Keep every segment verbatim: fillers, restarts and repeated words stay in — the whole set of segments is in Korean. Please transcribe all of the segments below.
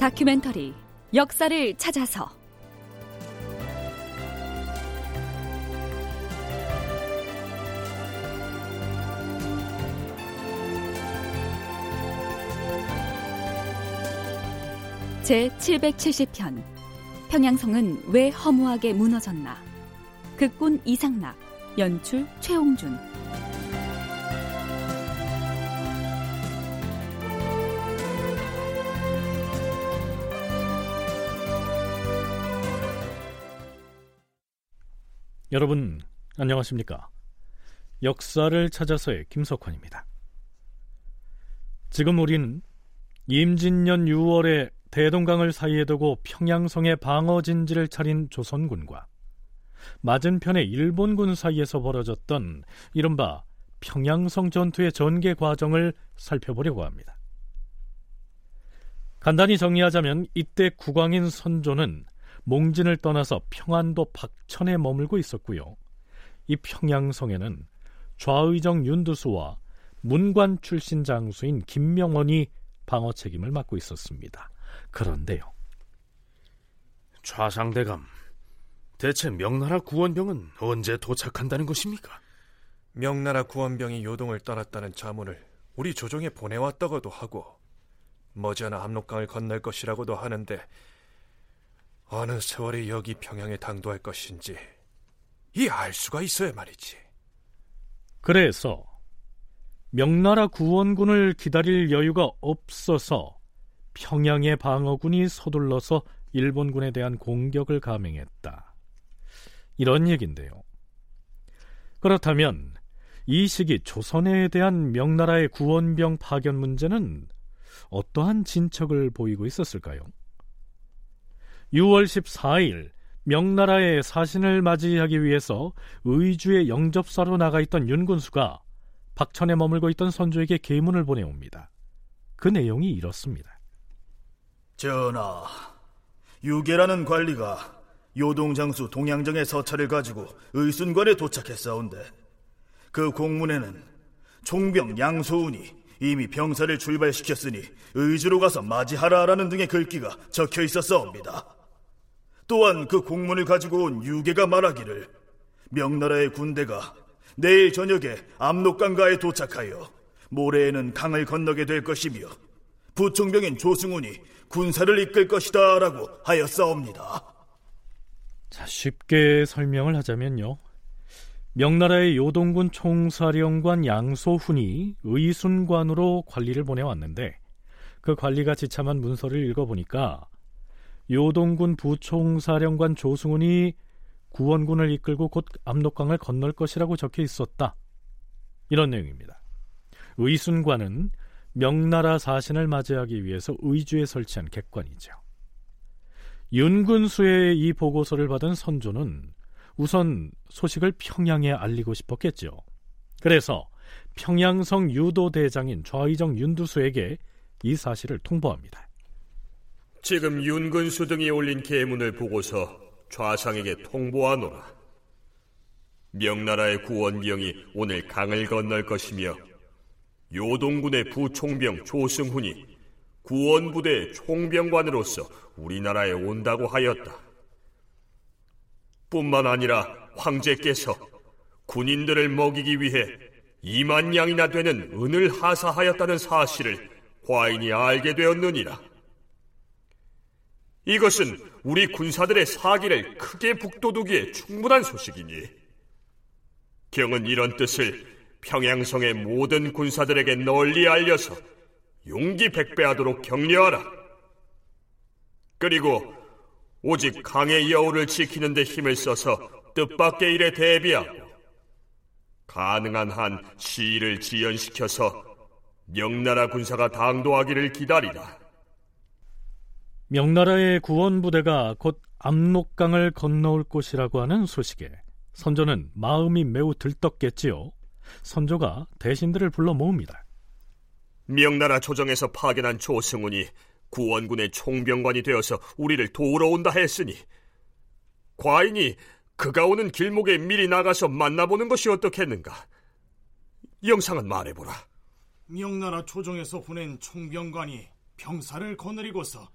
다큐멘터리 역사를 찾아서 제칠백칠십 편 평양성은 왜 허무하게 무너졌나. 극본 이상락, 연출 최홍준. 여러분 안녕하십니까. 역사를 찾아서의 김석환입니다. 지금 우린 임진년 유월에 대동강을 사이에 두고 평양성의 방어진지를 차린 조선군과 맞은편의 일본군 사이에서 벌어졌던 이른바 평양성 전투의 전개 과정을 살펴보려고 합니다. 간단히 정리하자면 이때 국왕인 선조는 몽진을 떠나서 평안도 박천에 머물고 있었고요. 이 평양성에는 좌의정 윤두수와 문관 출신 장수인 김명원이 방어 책임을 맡고 있었습니다. 그런데요, 좌상대감, 대체 명나라 구원병은 언제 도착한다는 것입니까? 명나라 구원병이 요동을 떠났다는 자문을 우리 조정에 보내왔다고도 하고 머지않아 압록강을 건널 것이라고도 하는데, 어느 세월에 여기 평양에 당도할 것인지 이 알 수가 있어야 말이지. 그래서 명나라 구원군을 기다릴 여유가 없어서 평양의 방어군이 서둘러서 일본군에 대한 공격을 감행했다, 이런 얘긴데요. 그렇다면 이 시기 조선에 대한 명나라의 구원병 파견 문제는 어떠한 진척을 보이고 있었을까요? 유월 십사일 명나라의 사신을 맞이하기 위해서 의주의 영접사로 나가 있던 윤군수가 박천에 머물고 있던 선조에게 계문을 보내옵니다. 그 내용이 이렇습니다. 전하, 유계라는 관리가 요동장수 동양정의 서찰을 가지고 의순관에 도착했사온데, 그 공문에는 총병 양소운이 이미 병사를 출발시켰으니 의주로 가서 맞이하라라는 등의 글귀가 적혀 있었사옵니다. 또한 그 공문을 가지고 온 유계가 말하기를, 명나라의 군대가 내일 저녁에 압록강가에 도착하여 모레에는 강을 건너게 될 것이며 부총병인 조승훈이 군사를 이끌 것이다 라고 하였사옵니다. 자, 쉽게 설명을 하자면요, 명나라의 요동군 총사령관 양소훈이 의순관으로 관리를 보내왔는데, 그 관리가 지참한 문서를 읽어보니까 요동군 부총사령관 조승훈이 구원군을 이끌고 곧 압록강을 건널 것이라고 적혀 있었다, 이런 내용입니다. 의순관은 명나라 사신을 맞이하기 위해서 의주에 설치한 객관이죠. 윤군수의 이 보고서를 받은 선조는 우선 소식을 평양에 알리고 싶었겠죠. 그래서 평양성 유도대장인 좌의정 윤두수에게 이 사실을 통보합니다. 지금 윤군수 등이 올린 계문을 보고서 좌상에게 통보하노라. 명나라의 구원병이 오늘 강을 건널 것이며 요동군의 부총병 조승훈이 구원부대의 총병관으로서 우리나라에 온다고 하였다. 뿐만 아니라 황제께서 군인들을 먹이기 위해 이만 양이나 되는 은을 하사하였다는 사실을 과인이 알게 되었느니라. 이것은 우리 군사들의 사기를 크게 북돋우기에 충분한 소식이니, 경은 이런 뜻을 평양성의 모든 군사들에게 널리 알려서 용기 백배하도록 격려하라. 그리고 오직 강의 여우를 지키는 데 힘을 써서 뜻밖의 일에 대비하고 가능한 한 시일을 지연시켜서 명나라 군사가 당도하기를 기다리라. 명나라의 구원부대가 곧 압록강을 건너올 것이라고 하는 소식에 선조는 마음이 매우 들떴겠지요. 선조가 대신들을 불러 모읍니다. 명나라 조정에서 파견한 조승훈이 구원군의 총병관이 되어서 우리를 도우러 온다 했으니, 과인이 그가 오는 길목에 미리 나가서 만나보는 것이 어떻겠는가. 영상은 말해보라. 명나라 조정에서 보낸 총병관이 병사를 거느리고서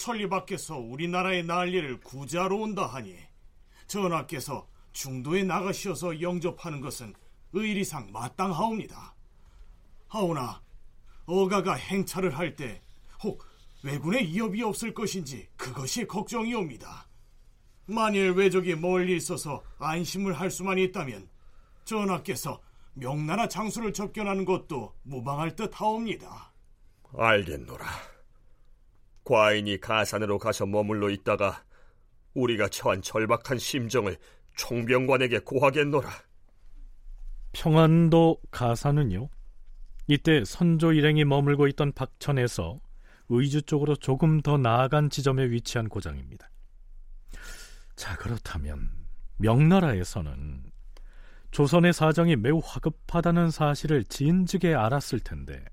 천리밖에서 우리나라의 난리를 구제하러 온다 하니 전하께서 중도에 나가시어서 영접하는 것은 의리상 마땅하옵니다. 하오나 어가가 행차를 할 때 혹 왜군의 위협이 없을 것인지 그것이 걱정이옵니다. 만일 왜적이 멀리 있어서 안심을 할 수만 있다면 전하께서 명나라 장수를 접견하는 것도 무방할 듯 하옵니다. 알겠노라. 과인이 가산으로 가서 머물러 있다가 우리가 처한 절박한 심정을 총병관에게 고하겠노라. 평안도 가산은요, 이때 선조 일행이 머물고 있던 박천에서 의주 쪽으로 조금 더 나아간 지점에 위치한 고장입니다. 자, 그렇다면 명나라에서는 조선의 사정이 매우 화급하다는 사실을 진즉에 알았을 텐데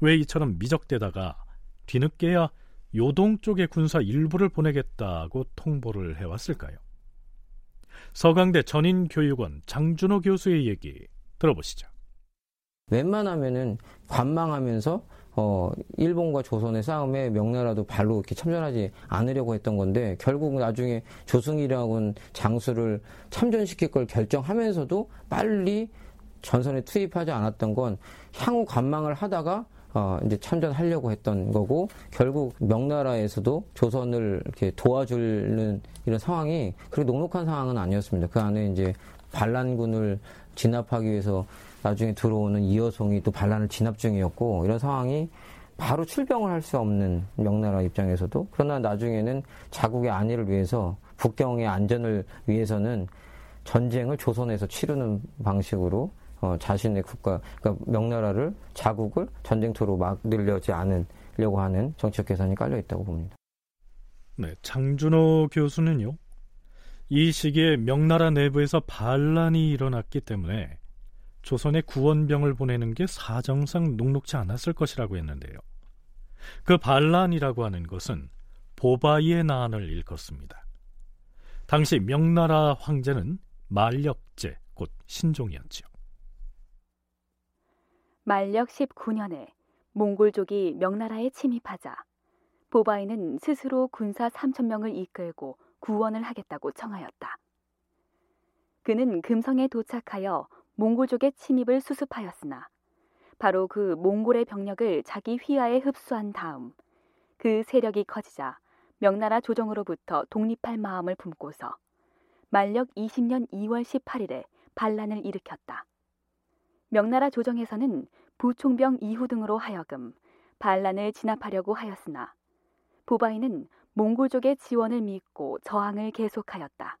왜 이처럼 미적대다가 뒤늦게야 요동 쪽의 군사 일부를 보내겠다고 통보를 해왔을까요? 서강대 전인교육원 장준호 교수의 얘기 들어보시죠. 웬만하면은 관망하면서 어, 일본과 조선의 싸움에 명나라도 발로 이렇게 참전하지 않으려고 했던 건데, 결국 나중에 조승일하고는 장수를 참전시킬 걸 결정하면서도 빨리 전선에 투입하지 않았던 건 향후 관망을 하다가 어, 이제 참전하려고 했던 거고, 결국 명나라에서도 조선을 이렇게 도와주는 이런 상황이 그렇게 녹록한 상황은 아니었습니다. 그 안에 이제 반란군을 진압하기 위해서 나중에 들어오는 이여송이 또 반란을 진압 중이었고, 이런 상황이 바로 출병을 할 수 없는 명나라 입장에서도, 그러나 나중에는 자국의 안위를 위해서 북경의 안전을 위해서는 전쟁을 조선에서 치르는 방식으로 어, 자신의 국가, 그러니까 명나라를, 자국을 전쟁터로 막 늘려지 않으려고 하는 정치적 계산이 깔려있다고 봅니다. 네, 장준호 교수는요, 이 시기에 명나라 내부에서 반란이 일어났기 때문에 조선에 구원병을 보내는 게 사정상 녹록지 않았을 것이라고 했는데요, 그 반란이라고 하는 것은 보바이의 난을 일컫습니다. 당시 명나라 황제는 만력제, 곧 신종이었지요. 만력 십구 년에 몽골족이 명나라에 침입하자 보바이는 스스로 군사 삼천 명을 이끌고 구원을 하겠다고 청하였다. 그는 금성에 도착하여 몽골족의 침입을 수습하였으나 바로 그 몽골의 병력을 자기 휘하에 흡수한 다음 그 세력이 커지자 명나라 조정으로부터 독립할 마음을 품고서 만력 이십 년 이월 십팔일에 반란을 일으켰다. 명나라 조정에서는 부총병 이후 등으로 하여금 반란을 진압하려고 하였으나 보바이는 몽골족의 지원을 믿고 저항을 계속하였다.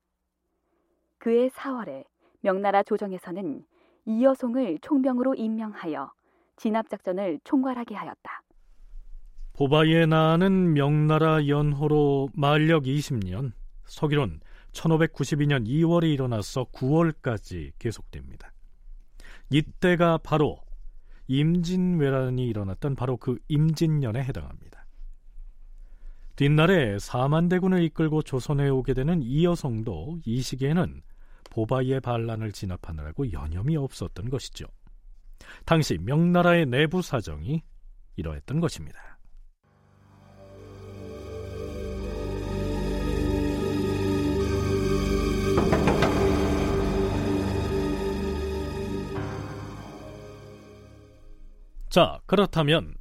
그해 사월에 명나라 조정에서는 이여송을 총병으로 임명하여 진압작전을 총괄하게 하였다. 보바이의 난은 명나라 연호로 만력 이십 년, 서기론 천오백구십이 년 이월에 일어나서 구월까지 계속됩니다. 이때가 바로 임진왜란이 일어났던 바로 그 임진년에 해당합니다. 뒷날에 사만대군을 이끌고 조선에 오게 되는 이여송도 이 시기에는 보바이의 반란을 진압하느라고 여념이 없었던 것이죠. 당시 명나라의 내부 사정이 이러했던 것입니다. 자, 그렇다면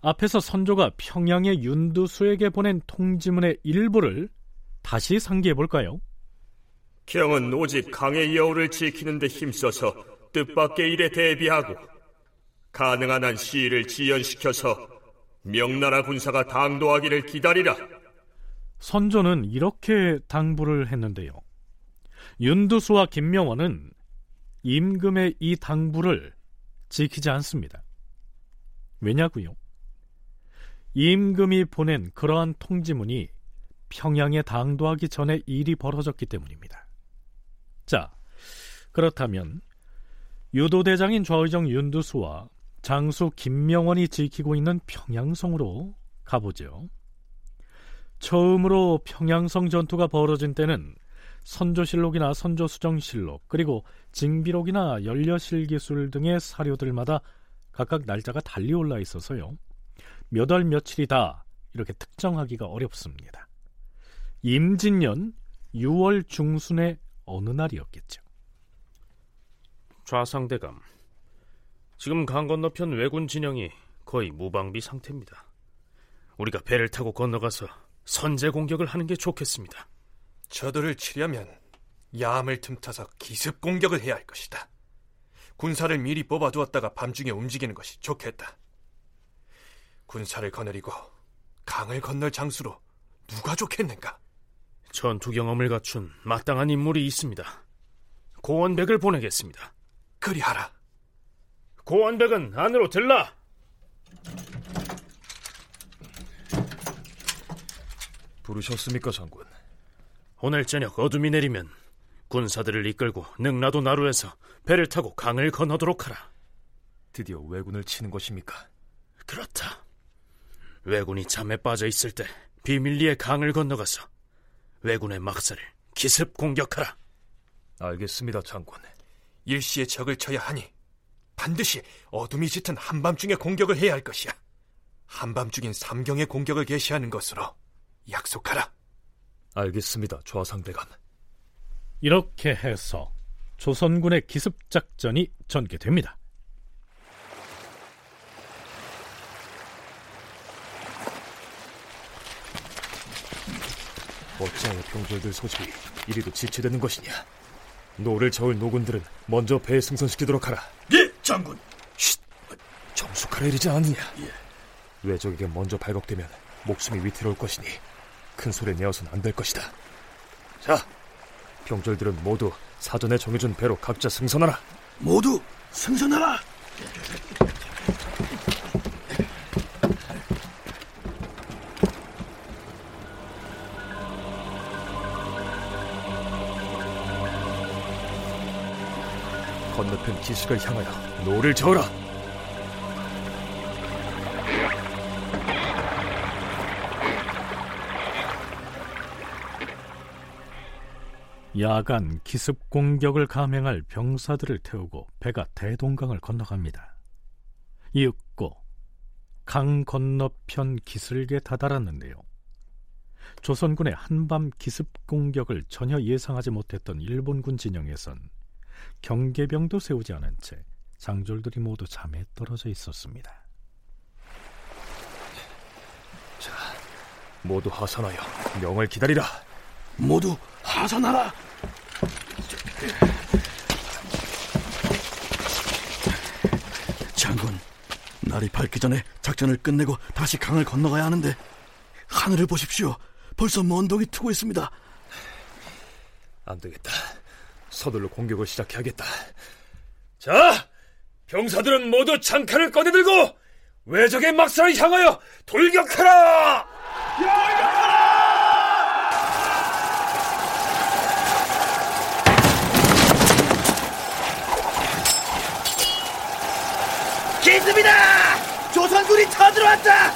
앞에서 선조가 평양의 윤두수에게 보낸 통지문의 일부를 다시 상기해볼까요? 경은 오직 강의 여우를 지키는 데 힘써서 뜻밖의 일에 대비하고 가능한 한 시일을 지연시켜서 명나라 군사가 당도하기를 기다리라. 선조는 이렇게 당부를 했는데요, 윤두수와 김명원은 임금의 이 당부를 지키지 않습니다. 왜냐고요? 임금이 보낸 그러한 통지문이 평양에 당도하기 전에 일이 벌어졌기 때문입니다. 자, 그렇다면 유도대장인 좌의정 윤두수와 장수 김명원이 지키고 있는 평양성으로 가보죠. 처음으로 평양성 전투가 벌어진 때는 선조실록이나 선조수정실록, 그리고 징비록이나 연려실기술 등의 사료들마다 각각 날짜가 달리 올라 있어서요, 몇 월 며칠이다 이렇게 특정하기가 어렵습니다. 임진년 유월 중순의 어느 날이었겠죠. 좌상대감, 지금 강 건너편 왜군 진영이 거의 무방비 상태입니다. 우리가 배를 타고 건너가서 선제 공격을 하는 게 좋겠습니다. 저들을 치려면 야함을 틈타서 기습 공격을 해야 할 것이다. 군사를 미리 뽑아두었다가 밤중에 움직이는 것이 좋겠다. 군사를 거느리고 강을 건널 장수로 누가 좋겠는가? 전투 경험을 갖춘 마땅한 인물이 있습니다. 고원백을 보내겠습니다. 그리하라. 고원백은 안으로 들라. 부르셨습니까, 장군? 오늘 저녁 어둠이 내리면 군사들을 이끌고 능라도 나루에서 배를 타고 강을 건너도록 하라. 드디어 왜군을 치는 것입니까? 그렇다. 왜군이 잠에 빠져 있을 때 비밀리에 강을 건너가서 왜군의 막사를 기습 공격하라. 알겠습니다, 장군. 일시에 적을 쳐야 하니 반드시 어둠이 짙은 한밤중에 공격을 해야 할 것이야. 한밤중인 삼경의 공격을 개시하는 것으로 약속하라. 알겠습니다, 좌상대감. 이렇게 해서 조선군의 기습작전이 전개됩니다. 어찌하여 병졸들 소집이 이리도 지체되는 것이냐? 노를 저을 노군들은 먼저 배에 승선시키도록 하라. 예, 장군. 쉿! 정숙하라 이르지 않느냐? 예. 왜적에게 먼저 발각되면 목숨이 위태로울 것이니 큰 소리 내어서는 안 될 것이다. 자, 병졸들은 모두 사전에 정해준 배로 각자 승선하라. 모두 승선하라. 건너편 기슭을 향하여 노를 저으라. 야간 기습 공격을 감행할 병사들을 태우고 배가 대동강을 건너갑니다. 이윽고 강 건너편 기슭에 다다랐는데요. 조선군의 한밤 기습 공격을 전혀 예상하지 못했던 일본군 진영에선 경계병도 세우지 않은 채 장졸들이 모두 잠에 떨어져 있었습니다. 자, 모두 하산하여 명을 기다리라. 모두 하산하라. 장군, 날이 밝기 전에 작전을 끝내고 다시 강을 건너가야 하는데 하늘을 보십시오. 벌써 먼동이 트고 있습니다. 안 되겠다. 서둘러 공격을 시작해야겠다. 자, 병사들은 모두 장칼을 꺼내들고 왜적의 막사를 향하여 돌격하라! 돌격하라! 기습이다! 조선군이 쳐들어왔다!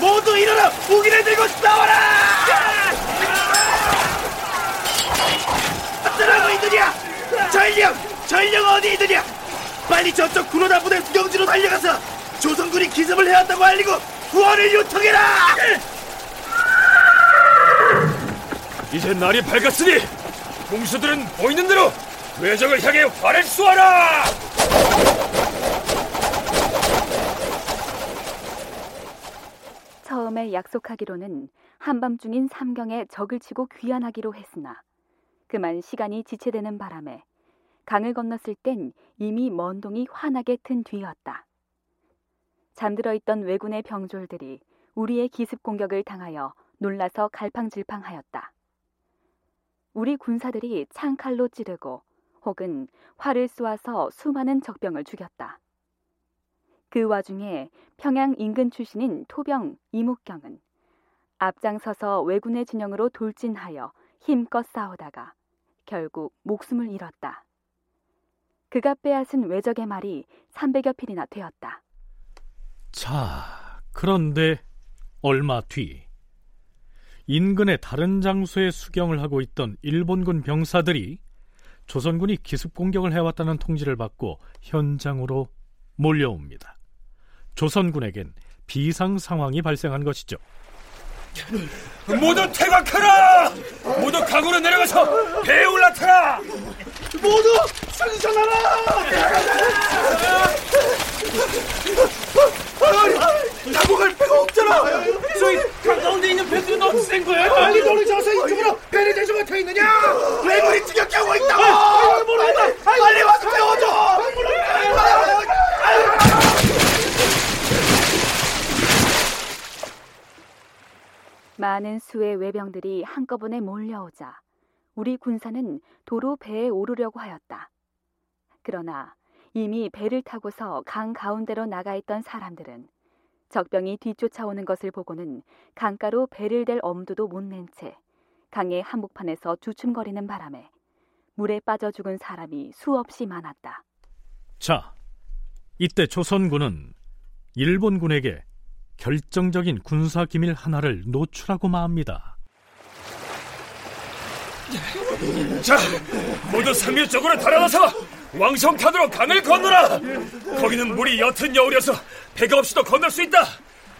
모두 일어나 무기를 들고 싸워라! 어쩌라고 이들이야! 전령! 전령 어디 있느냐? 빨리 저쪽 구로다 부대 수경지로 달려가서 조선군이 기습을 해왔다고 알리고 구원을 요청해라! 이제 날이 밝았으니 공수들은 보이는 대로 왜적을 향해 활을 쏘아라! 처음에 약속하기로는 한밤중인 삼경에 적을 치고 귀환하기로 했으나 그만 시간이 지체되는 바람에 강을 건넜을 땐 이미 먼 동이 환하게 튼 뒤였다. 잠들어 있던 왜군의 병졸들이 우리의 기습 공격을 당하여 놀라서 갈팡질팡하였다. 우리 군사들이 창칼로 찌르고 혹은 활을 쏘아서 수많은 적병을 죽였다. 그 와중에 평양 인근 출신인 토병 이목경은 앞장서서 왜군의 진영으로 돌진하여 힘껏 싸우다가 결국 목숨을 잃었다. 그가 빼앗은 왜적의 말이 삼백여 필이나 되었다. 자, 그런데 얼마 뒤 인근의 다른 장소에 수경을 하고 있던 일본군 병사들이 조선군이 기습 공격을 해왔다는 통지를 받고 현장으로 몰려옵니다. 조선군에겐 비상 상황이 발생한 것이죠. 모두 퇴각하라! 모두 강으로 내려가서 배에 올라타라! 모두 승천하라! 나무갈 배가 없잖아! 저희 가운데 있는 배들은 어디서 된 거야? 빨리 너를 잡아서 이쪽으로 배를 대주면 돼 있느냐? 왜 그리 지겹게 하고 있다고! 빨리 와서 배워줘! 많은 수의 외병들이 한꺼번에 몰려오자 우리 군사는 도로 배에 오르려고 하였다. 그러나 이미 배를 타고서 강 가운데로 나가 있던 사람들은 적병이 뒤쫓아오는 것을 보고는 강가로 배를 댈 엄두도 못 낸 채 강의 한복판에서 주춤거리는 바람에 물에 빠져 죽은 사람이 수없이 많았다. 자, 이때 조선군은 일본군에게 결정적인 군사기밀 하나를 노출하고 맙니다. 자, 모두 상류 쪽으로 달아나서 왕성탄으로 강을 건너라. 거기는 물이 옅은 여울이어서 배가 없이도 건널 수 있다.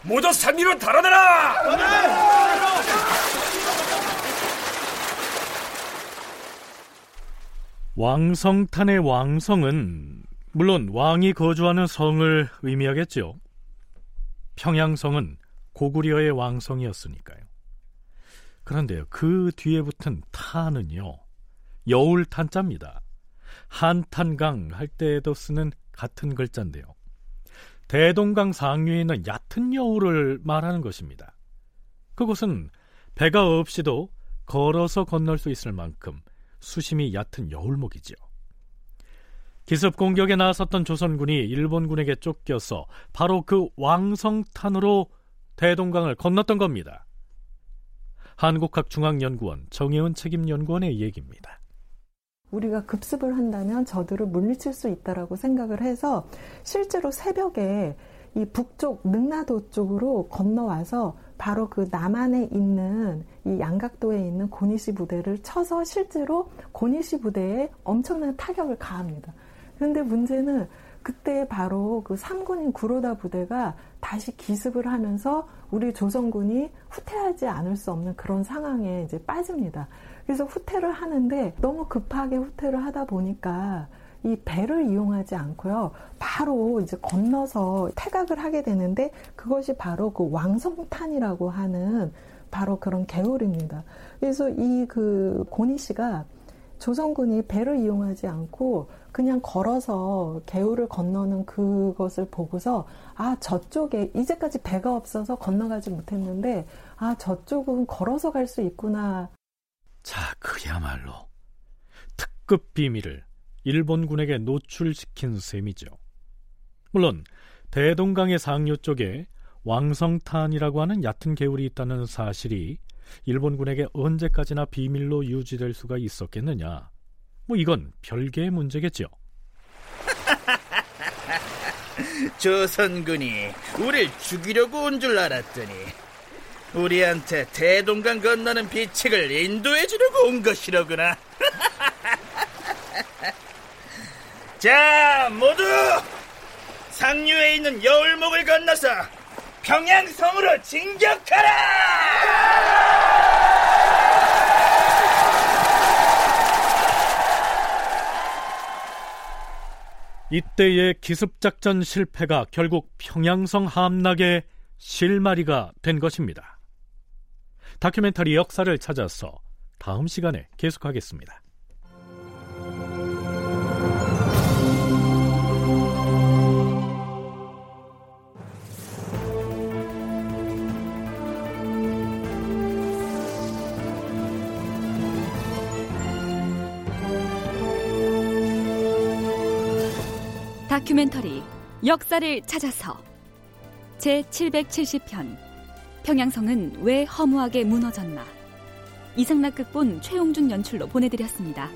모두 상류로 달아나라. 왕성탄의 왕성은 물론 왕이 거주하는 성을 의미하겠죠. 평양성은 고구려의 왕성이었으니까요. 그런데요, 그 뒤에 붙은 탄은요, 여울탄자입니다. 한탄강 할 때에도 쓰는 같은 글자인데요, 대동강 상류에 있는 얕은 여울을 말하는 것입니다. 그곳은 배가 없이도 걸어서 건널 수 있을 만큼 수심이 얕은 여울목이지요. 기습 공격에 나섰던 조선군이 일본군에게 쫓겨서 바로 그 왕성탄으로 대동강을 건넜던 겁니다. 한국학중앙연구원 정혜은 책임연구원의 얘기입니다. 우리가 급습을 한다면 저들을 물리칠 수 있다라고 생각을 해서 실제로 새벽에 이 북쪽 능라도 쪽으로 건너와서 바로 그 남한에 있는 이 양각도에 있는 고니시 부대를 쳐서 실제로 고니시 부대에 엄청난 타격을 가합니다. 그런데 문제는 그때 바로 그 삼 군인 구로다 부대가 다시 기습을 하면서 우리 조선군이 후퇴하지 않을 수 없는 그런 상황에 이제 빠집니다. 그래서 후퇴를 하는데 너무 급하게 후퇴를 하다 보니까 이 배를 이용하지 않고요, 바로 이제 건너서 태각을 하게 되는데 그것이 바로 그 왕성탄이라고 하는 바로 그런 개울입니다. 그래서 이 그 고니시가 조선군이 배를 이용하지 않고 그냥 걸어서 개울을 건너는 그것을 보고서 아, 저쪽에 이제까지 배가 없어서 건너가지 못했는데 아, 저쪽은 걸어서 갈 수 있구나. 자, 그야말로 특급 비밀을 일본군에게 노출시킨 셈이죠. 물론 대동강의 상류 쪽에 왕성탄이라고 하는 얕은 개울이 있다는 사실이 일본군에게 언제까지나 비밀로 유지될 수가 있었겠느냐, 뭐 이건 별개의 문제겠죠. 조선군이 우릴 죽이려고 온 줄 알았더니 우리한테 대동강 건너는 비책을 인도해주려고 온 것이로구나. 자, 모두 상류에 있는 여울목을 건너서 평양성으로 진격하라! 이때의 기습작전 실패가 결국 평양성 함락의 실마리가 된 것입니다. 다큐멘터리 역사를 찾아서 다음 시간에 계속하겠습니다. 다큐멘터리 역사를 찾아서 제칠백칠십 편 평양성은 왜 허무하게 무너졌나, 이상락 극본 최홍준 연출로 보내드렸습니다.